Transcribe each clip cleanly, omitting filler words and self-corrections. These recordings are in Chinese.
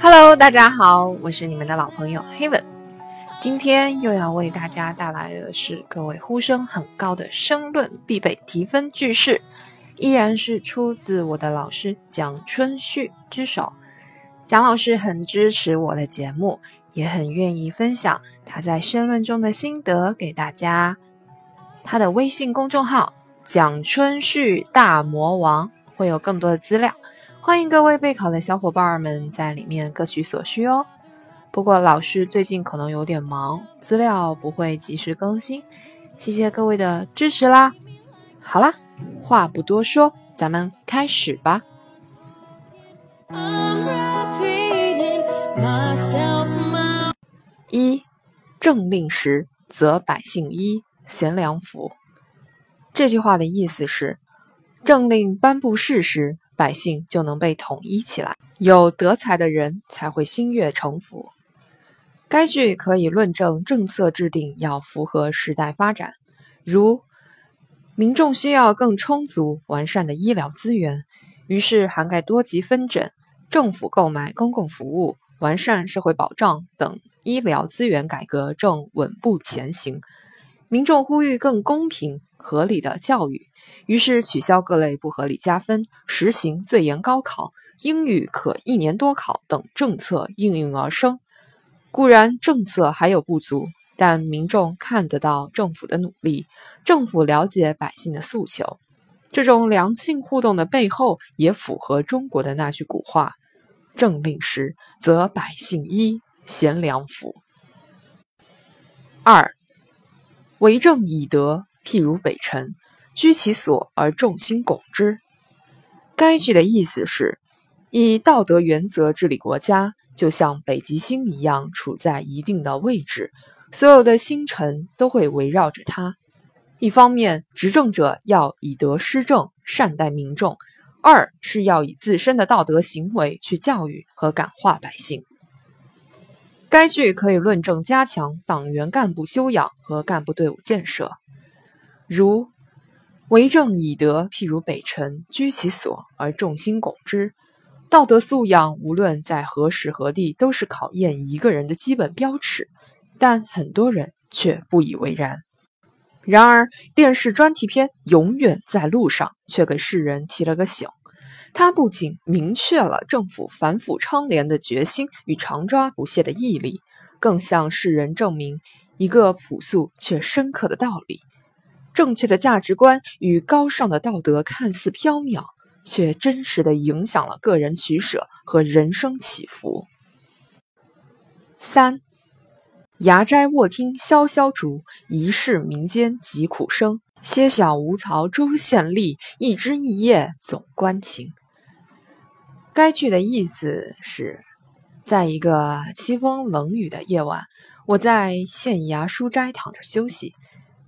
Hello， 大家好，我是你们的老朋友 Haven， 今天又要为大家带来的是各位呼声很高的申论必备提分句式，依然是出自我的老师蒋春旭之手。蒋老师很支持我的节目，也很愿意分享他在申论中的心得给大家。他的微信公众号蒋春旭大魔王会有更多的资料，欢迎各位备考的小伙伴们在里面各取所需哦。不过老师最近可能有点忙，资料不会及时更新，谢谢各位的支持啦。好啦，话不多说，咱们开始吧。一，政令时则百姓衣，贤良服。这句话的意思是，政令颁布适时，百姓就能被统一起来，有德才的人才会心悦诚服。该句可以论证政策制定要符合时代发展，如民众需要更充足完善的医疗资源，于是涵盖多级分诊，政府购买公共服务，完善社会保障等医疗资源改革正稳步前行。民众呼吁更公平合理的教育，于是取消各类不合理加分，实行最严高考，英语可一年多考等政策应运而生。固然政策还有不足，但民众看得到政府的努力，政府了解百姓的诉求。这种良性互动的背后，也符合中国的那句古话，政令时则百姓衣，贤良服。二，为政以德，譬如北辰，居其所而众星拱之。该句的意思是，以道德原则治理国家，就像北极星一样处在一定的位置，所有的星辰都会围绕着它。一方面，执政者要以德施政，善待民众；二是要以自身的道德行为去教育和感化百姓。该句可以论证加强党员干部修养和干部队伍建设，如为政以德，譬如北辰，居其所而众星拱之。道德素养无论在何时何地都是考验一个人的基本标尺，但很多人却不以为然。然而电视专题片《永远在路上》却给世人提了个醒，它不仅明确了政府反腐倡廉的决心与常抓不懈的毅力，更向世人证明一个朴素却深刻的道理：正确的价值观与高尚的道德看似缥缈，却真实地影响了个人取舍和人生起伏。三，牙斋卧听萧萧竹，一世民间疾苦声。歇晓无曹州县吏，一枝一叶总关情。该句的意思是，在一个凄风冷雨的夜晚，我在县衙书斋躺着休息，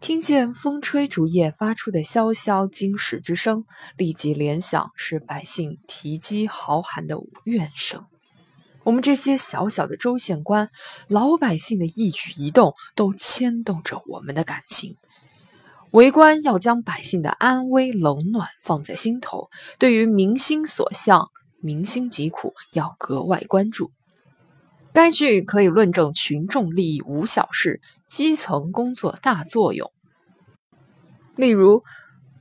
听见风吹竹叶发出的萧萧惊石之声，立即联想是百姓啼饥嚎喊的怨声。我们这些小小的州县官，老百姓的一举一动都牵动着我们的感情。为官要将百姓的安危冷暖放在心头，对于民心所向、民心疾苦要格外关注。该句可以论证群众利益无小事，基层工作大作用。例如，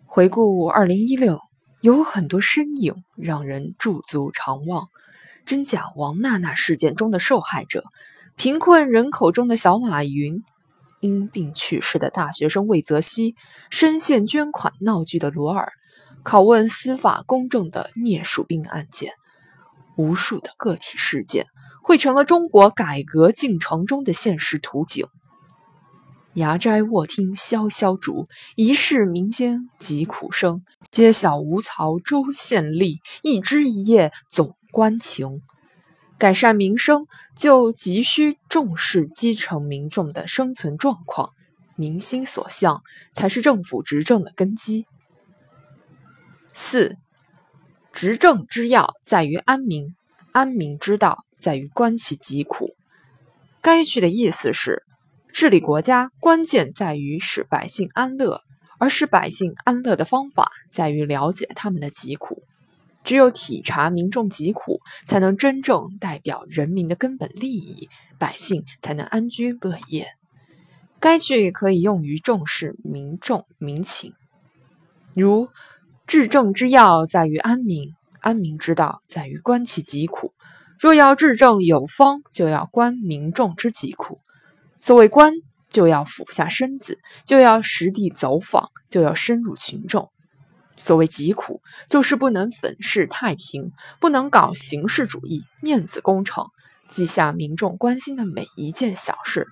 回顾2016，有很多身影让人驻足长望，真假王娜娜事件中的受害者，贫困人口中的小马云，因病去世的大学生魏则西，深陷捐款闹剧的罗尔，拷问司法公正的聂树斌案件，无数的个体事件汇成了中国改革进程中的现实图景。牙斋卧听萧萧竹，一世民间疾苦声。歇晓无曹州县吏，一枝一叶总关情。改善民生就急需重视基层民众的生存状况，民心所向才是政府执政的根基。四，执政之要在于安民，安民之道在于观其疾苦。该句的意思是，治理国家关键在于使百姓安乐，而使百姓安乐的方法在于了解他们的疾苦。只有体察民众疾苦，才能真正代表人民的根本利益，百姓才能安居乐业。该句可以用于重视民众民情，如治政之要在于安民，安民之道在于观其疾苦。若要治政有方，就要观民众之疾苦。所谓观，就要俯下身子，就要实地走访，就要深入群众。所谓疾苦，就是不能粉饰太平，不能搞形式主义、面子工程，记下民众关心的每一件小事。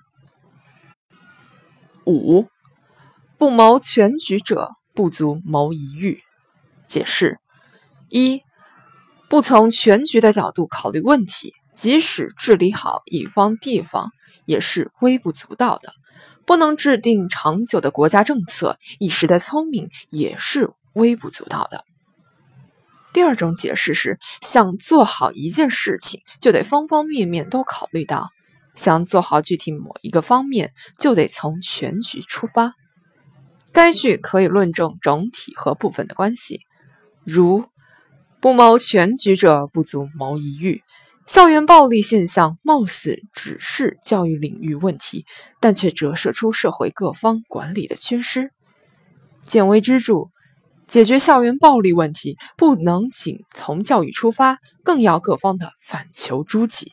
5. 不谋全局者，不足谋一域。解释：1. 不从全局的角度考虑问题，即使治理好一方地方，也是微不足道的。不能制定长久的国家政策，一时的聪明也是微不足道的。第二种解释是，想做好一件事情，就得方方面面都考虑到；想做好具体某一个方面，就得从全局出发。该句可以论证整体和部分的关系，如不谋全局者，不足谋一域。校园暴力现象貌似只是教育领域问题，但却折射出社会各方管理的缺失。见微知著，解决校园暴力问题不能仅从教育出发，更要各方的反求诸己。